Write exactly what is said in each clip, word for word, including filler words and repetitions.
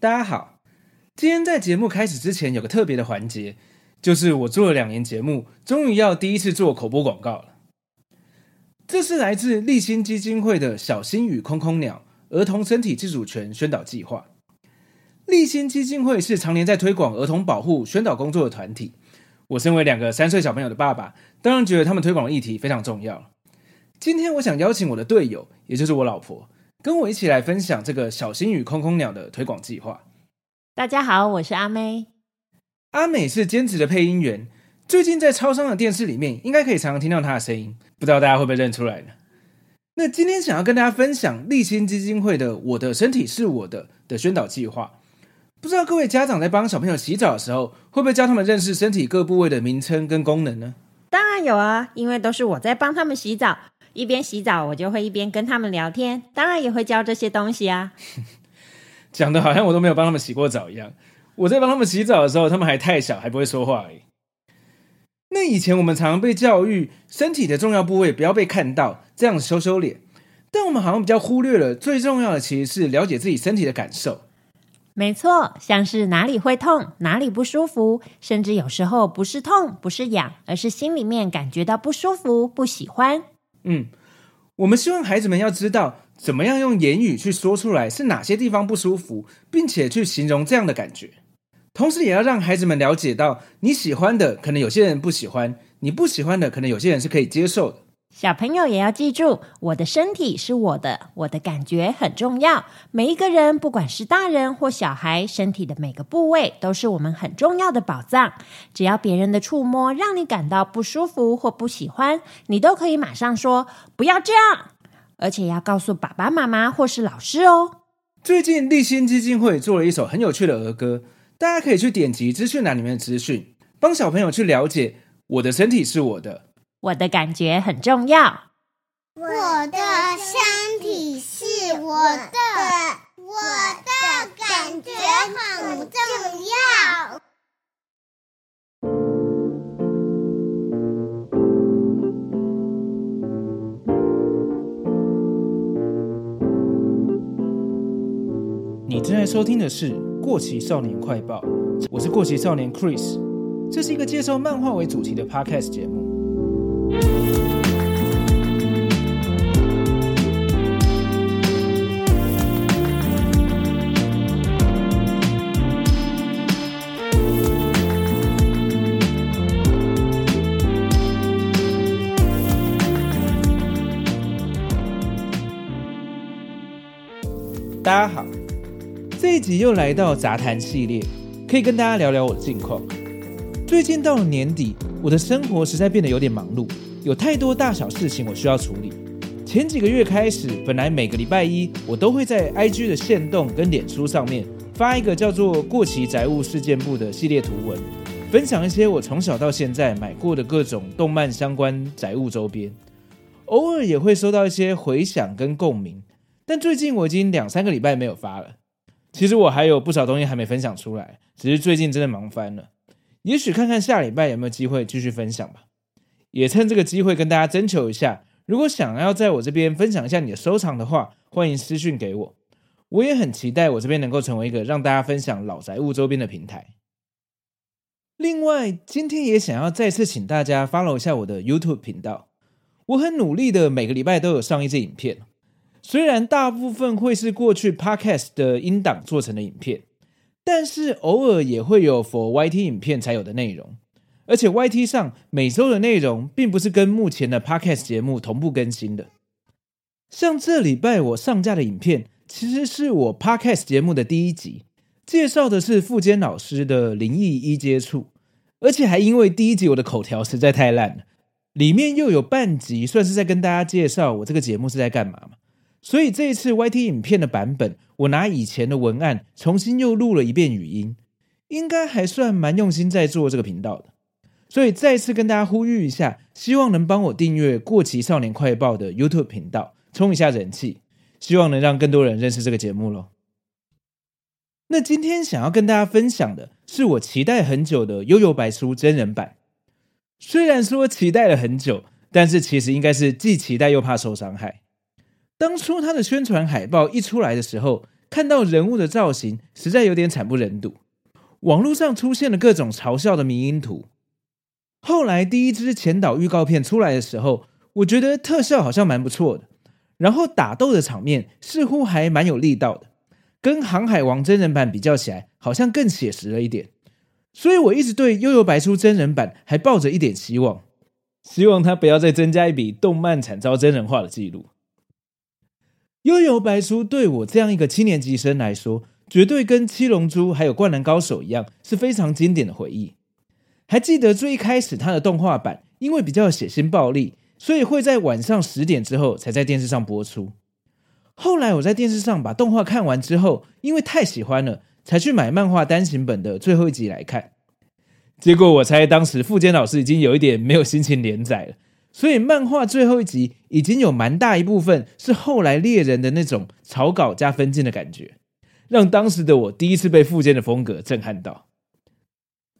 大家好，今天在节目开始之前有个特别的环节，就是我做了两年节目，终于要第一次做口播广告了。这是来自立新基金会的小心与空空鸟儿童身体自主权宣导计划。立新基金会是常年在推广儿童保护宣导工作的团体，我身为两个三岁小朋友的爸爸，当然觉得他们推广的议题非常重要。今天我想邀请我的队友，也就是我老婆，跟我一起来分享这个小心与空空鸟的推广计划。大家好，我是阿妹。阿美是兼职的配音员，最近在超商的电视里面应该可以常常听到她的声音，不知道大家会不会认出来呢？那今天想要跟大家分享立新基金会的我的身体是我的的宣导计划。不知道各位家长在帮小朋友洗澡的时候，会不会教他们认识身体各部位的名称跟功能呢？当然有啊，因为都是我在帮他们洗澡，一边洗澡我就会一边跟他们聊天，当然也会教这些东西啊。讲的好像我都没有帮他们洗过澡一样，我在帮他们洗澡的时候，他们还太小，还不会说话而已。那以前我们常常被教育，身体的重要部位不要被看到，这样羞羞脸。但我们好像比较忽略了，最重要的其实是了解自己身体的感受。没错，像是哪里会痛，哪里不舒服，甚至有时候不是痛，不是痒，而是心里面感觉到不舒服，不喜欢。嗯，我们希望孩子们要知道，怎么样用言语去说出来是哪些地方不舒服，并且去形容这样的感觉。同时也要让孩子们了解到，你喜欢的可能有些人不喜欢，你不喜欢的可能有些人是可以接受的。小朋友也要记住，我的身体是我的，我的感觉很重要。每一个人，不管是大人或小孩，身体的每个部位都是我们很重要的宝藏。只要别人的触摸让你感到不舒服或不喜欢，你都可以马上说不要这样，而且要告诉爸爸妈妈或是老师哦。最近立新基金会做了一首很有趣的儿歌，大家可以去点击资讯栏里面的资讯，帮小朋友去了解我的身体是我的，我的感觉很重要，我的身体是我的，我的感觉很重要。你正在收听的是过期少年快报，我是过期少年 Chris， 这是一个介绍漫画为主题的 podcast 节目。大家好，这一集又来到杂谈系列，可以跟大家聊聊我的近况。最近到了年底，我的生活实在变得有点忙碌，有太多大小事情我需要处理。前几个月开始，本来每个礼拜一我都会在 I G 的限动跟脸书上面发一个叫做过期宅物事件簿的系列图文，分享一些我从小到现在买过的各种动漫相关宅物周边，偶尔也会收到一些回响跟共鸣，但最近我已经两三个礼拜没有发了。其实我还有不少东西还没分享出来，只是最近真的忙翻了，也许看看下礼拜有没有机会继续分享吧。也趁这个机会跟大家征求一下，如果想要在我这边分享一下你的收藏的话，欢迎私讯给我。我也很期待我这边能够成为一个让大家分享老宅物周边的平台。另外，今天也想要再次请大家 follow 一下我的 YouTube 频道，我很努力的每个礼拜都有上一支影片，虽然大部分会是过去 podcast 的音档做成的影片，但是偶尔也会有 for Y T 影片才有的内容，而且 Y T 上每周的内容并不是跟目前的 podcast 节目同步更新的。像这礼拜我上架的影片，其实是我 podcast 节目的第一集，介绍的是富坚老师的灵异一接触，而且还因为第一集我的口条实在太烂了，里面又有半集算是在跟大家介绍我这个节目是在干嘛嘛。所以这一次 Y T 影片的版本，我拿以前的文案重新又录了一遍语音，应该还算蛮用心在做这个频道的。所以再次跟大家呼吁一下，希望能帮我订阅过期少年快报的 YouTube 频道，冲一下人气，希望能让更多人认识这个节目咯。那今天想要跟大家分享的是我期待很久的幽游白书真人版，虽然说期待了很久，但是其实应该是既期待又怕受伤害。当初他的宣传海报一出来的时候，看到人物的造型实在有点惨不忍睹，网络上出现了各种嘲笑的迷因图。后来第一支前导预告片出来的时候，我觉得特效好像蛮不错的，然后打斗的场面似乎还蛮有力道的，跟《航海王》真人版比较起来好像更写实了一点，所以我一直对幽游白书真人版还抱着一点希望，希望他不要再增加一笔动漫惨遭真人化的记录。幽游白书对我这样一个七年级生来说，绝对跟七龙珠还有灌篮高手一样是非常经典的回忆。还记得最一开始他的动画版因为比较血腥暴力，所以会在晚上十点之后才在电视上播出。后来我在电视上把动画看完之后，因为太喜欢了，才去买漫画单行本的最后一集来看。结果我猜当时富坚老师已经有一点没有心情连载了，所以漫画最后一集已经有蛮大一部分是后来猎人的那种草稿加分镜的感觉，让当时的我第一次被富坚的风格震撼到。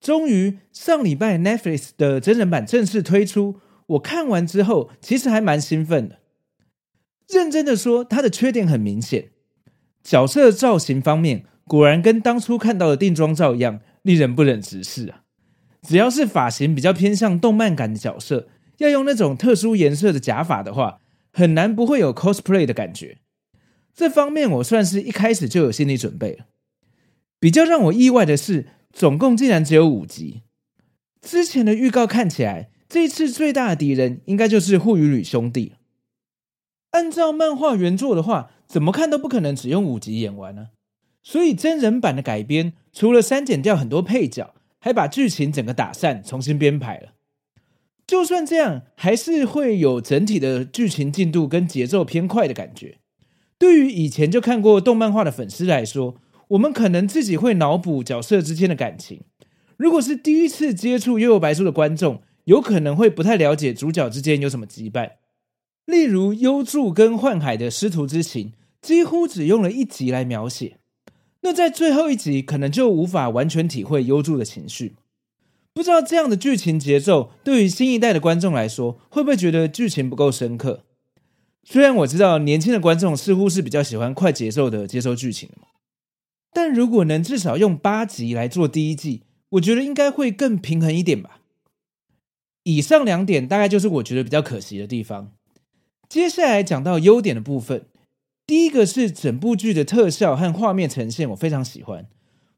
终于上礼拜 Netflix 的真人版正式推出，我看完之后其实还蛮兴奋的。认真的说，它的缺点很明显，角色造型方面果然跟当初看到的定妆照一样，令人不忍直视啊！只要是发型比较偏向动漫感的角色，要用那种特殊颜色的假发的话，很难不会有 cosplay 的感觉。这方面我算是一开始就有心理准备了。比较让我意外的是，总共竟然只有五集。之前的预告看起来，这次最大的敌人应该就是护羽吕兄弟。按照漫画原作的话，怎么看都不可能只用五集演完呢、啊。所以真人版的改编，除了删减掉很多配角，还把剧情整个打散，重新编排了。就算这样，还是会有整体的剧情进度跟节奏偏快的感觉。对于以前就看过动漫画的粉丝来说，我们可能自己会脑补角色之间的感情。如果是第一次接触幽游白书的观众，有可能会不太了解主角之间有什么羁绊。例如幽助跟幻海的师徒之情，几乎只用了一集来描写，那在最后一集可能就无法完全体会幽助的情绪。不知道这样的剧情节奏对于新一代的观众来说，会不会觉得剧情不够深刻？虽然我知道年轻的观众似乎是比较喜欢快节奏的接收剧情，但如果能至少用八集来做第一季，我觉得应该会更平衡一点吧。以上两点大概就是我觉得比较可惜的地方。接下来讲到优点的部分，第一个是整部剧的特效和画面呈现我非常喜欢，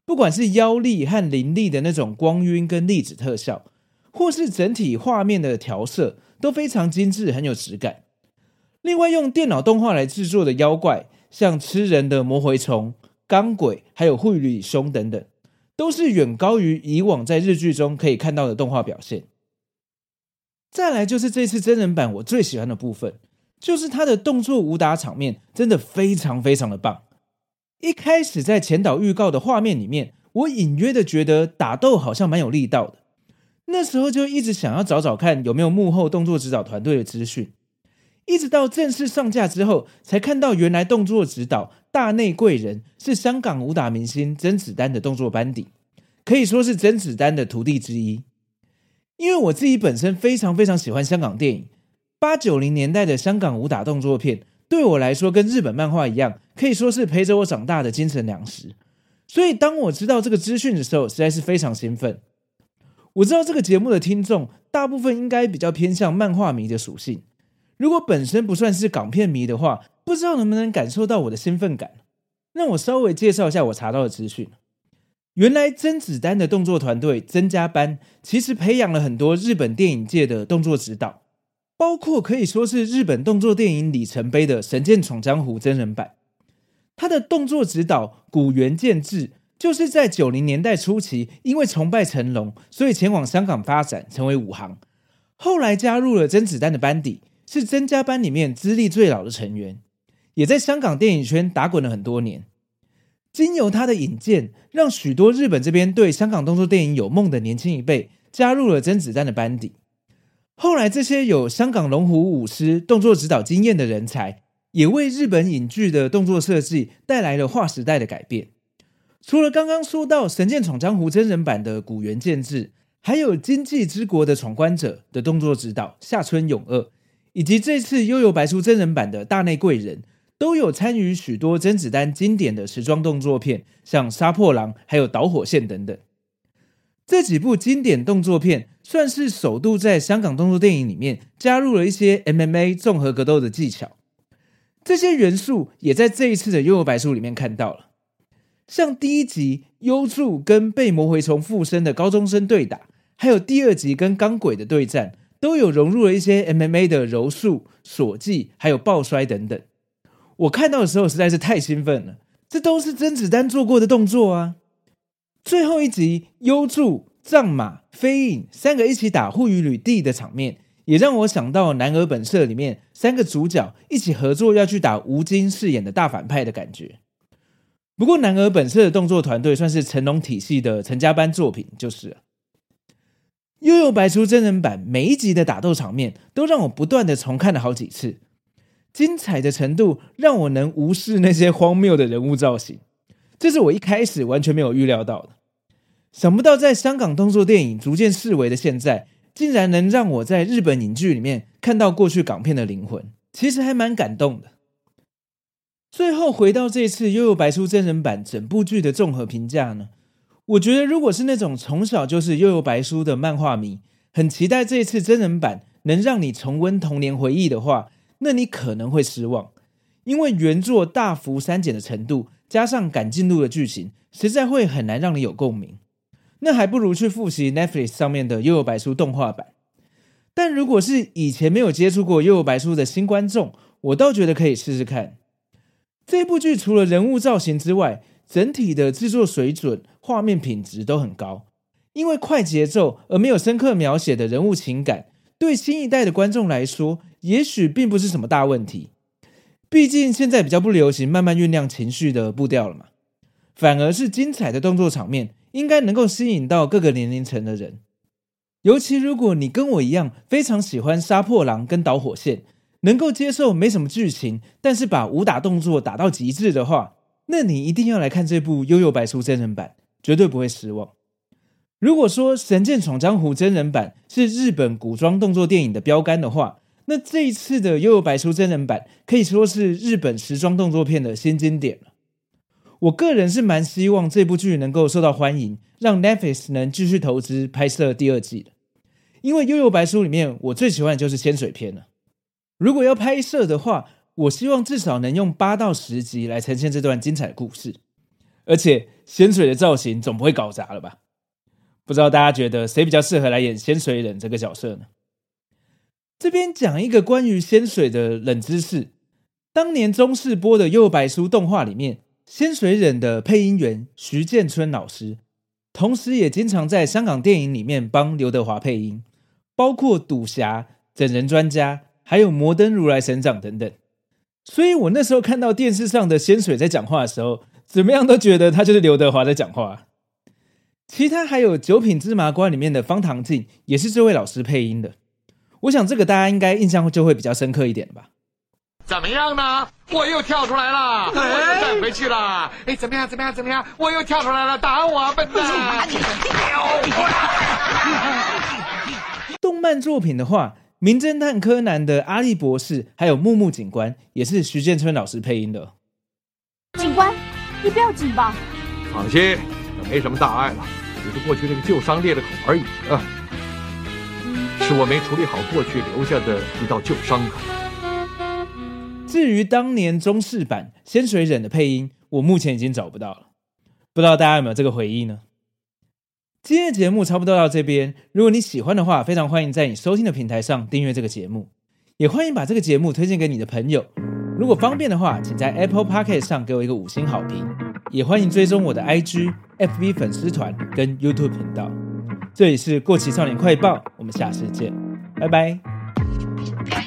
不管是妖力和灵力的那种光晕跟粒子特效，或是整体画面的调色都非常精致，很有质感。另外用电脑动画来制作的妖怪，像吃人的魔蛔虫、钢鬼还有护羽熊等等，都是远高于以往在日剧中可以看到的动画表现。再来就是这次真人版我最喜欢的部分，就是他的动作武打场面真的非常非常的棒。一开始在前导预告的画面里面，我隐约的觉得打斗好像蛮有力道的，那时候就一直想要找找看有没有幕后动作指导团队的资讯，一直到正式上架之后才看到，原来动作指导大内贵人是香港武打明星甄子丹的动作班底，可以说是甄子丹的徒弟之一。因为我自己本身非常非常喜欢香港电影，八九零年代的香港武打动作片对我来说跟日本漫画一样，可以说是陪着我长大的精神粮食，所以当我知道这个资讯的时候，实在是非常兴奋。我知道这个节目的听众大部分应该比较偏向漫画迷的属性，如果本身不算是港片迷的话，不知道能不能感受到我的兴奋感。让我稍微介绍一下我查到的资讯。原来甄子丹的动作团队甄家班其实培养了很多日本电影界的动作指导，包括可以说是日本动作电影里程碑的《神剑闯江湖》真人版。他的动作指导古原健治就是在九零年代初期因为崇拜成龙，所以前往香港发展成为武行，后来加入了甄子丹的班底，是甄家班里面资历最老的成员，也在香港电影圈打滚了很多年。经由他的引荐，让许多日本这边对香港动作电影有梦的年轻一辈加入了甄子丹的班底。后来这些有香港龙虎舞狮动作指导经验的人才，也为日本影剧的动作设计带来了划时代的改变。除了刚刚说到《神剑闯江湖》真人版的古原健治，还有《今际之国的闯关者》的动作指导夏村勇二，以及这次幽游白书真人版的大内贵人，都有参与许多甄子丹经典的时装动作片，像《杀破狼》还有《导火线》等等。这几部经典动作片算是首度在香港动作电影里面加入了一些 M M A 综合格斗的技巧，这些元素也在这一次的幽游白书里面看到了。像第一集幽助跟被魔蛔虫附身的高中生对打，还有第二集跟钢轨的对战，都有融入了一些 M M A 的柔术、锁技还有抱摔等等。我看到的时候实在是太兴奋了，这都是甄子丹做过的动作啊。最后一集幽助、藏马、飞影三个一起打护羽履地的场面，也让我想到男儿本色里面三个主角一起合作要去打吴京饰演的大反派的感觉。不过男儿本色的动作团队算是成龙体系的成家班作品就是了。幽游白书真人版每一集的打斗场面都让我不断的重看了好几次，精彩的程度让我能无视那些荒谬的人物造型，这是我一开始完全没有预料到的。想不到在香港动作电影逐渐式微的现在，竟然能让我在日本影剧里面看到过去港片的灵魂，其实还蛮感动的。最后回到这次幽游白书真人版整部剧的综合评价呢，我觉得如果是那种从小就是幽游白书的漫画迷，很期待这次真人版能让你重温童年回忆的话，那你可能会失望，因为原作大幅删减的程度加上赶进度的剧情，实在会很难让你有共鸣。那还不如去复习 Netflix 上面的幽游白书动画版。但如果是以前没有接触过幽游白书的新观众，我倒觉得可以试试看。这部剧除了人物造型之外，整体的制作水准、画面品质都很高。因为快节奏而没有深刻描写的人物情感，对新一代的观众来说，也许并不是什么大问题。毕竟现在比较不流行慢慢酝酿情绪的步调了嘛。反而是精彩的动作场面，应该能够吸引到各个年龄层的人。尤其如果你跟我一样非常喜欢《杀破狼》跟《导火线》，能够接受没什么剧情，但是把武打动作打到极致的话，那你一定要来看这部《幽游白书》真人版，绝对不会失望。如果说《神剑闯江湖》真人版是日本古装动作电影的标杆的话，那这一次的《幽游白书》真人版可以说是日本时装动作片的新经典了。我个人是蛮希望这部剧能够受到欢迎，让 Netflix 能继续投资拍摄第二季的。因为《幽游白书》里面我最喜欢的就是仙水篇了。如果要拍摄的话，我希望至少能用八到十集来呈现这段精彩的故事。而且仙水的造型总不会搞砸了吧？不知道大家觉得谁比较适合来演仙水忍这个角色呢？这边讲一个关于仙水的冷知识。当年中视播的《幽游白书》动画里面，仙水忍的配音员徐建春老师，同时也经常在香港电影里面帮刘德华配音，包括赌侠、整人专家还有摩登如来神掌等等。所以我那时候看到电视上的仙水在讲话的时候，怎么样都觉得他就是刘德华在讲话。其他还有《九品芝麻官》里面的方唐镜也是这位老师配音的，我想这个大家应该印象就会比较深刻一点吧。怎么样呢？我又跳出来了，我又站回去了。哎，怎么样？怎么样？怎么样？我又跳出来了，打我笨蛋！动漫作品的话，名侦探柯南的阿笠博士还有木木警官也是徐建春老师配音的。警官你不要紧吧？放心，没什么大碍了，只是过去那个旧伤裂了口而已啊，是我没处理好过去留下的一道旧伤口。至于当年中视版仙水忍的配音，我目前已经找不到了，不知道大家有没有这个回忆呢？今天的节目差不多到这边，如果你喜欢的话，非常欢迎在你收听的平台上订阅这个节目，也欢迎把这个节目推荐给你的朋友。如果方便的话，请在 Apple Podcast 上给我一个五星好评，也欢迎追踪我的 I G、F B 粉丝团跟 YouTube 频道。这里是过期少年快报，我们下次见，拜拜。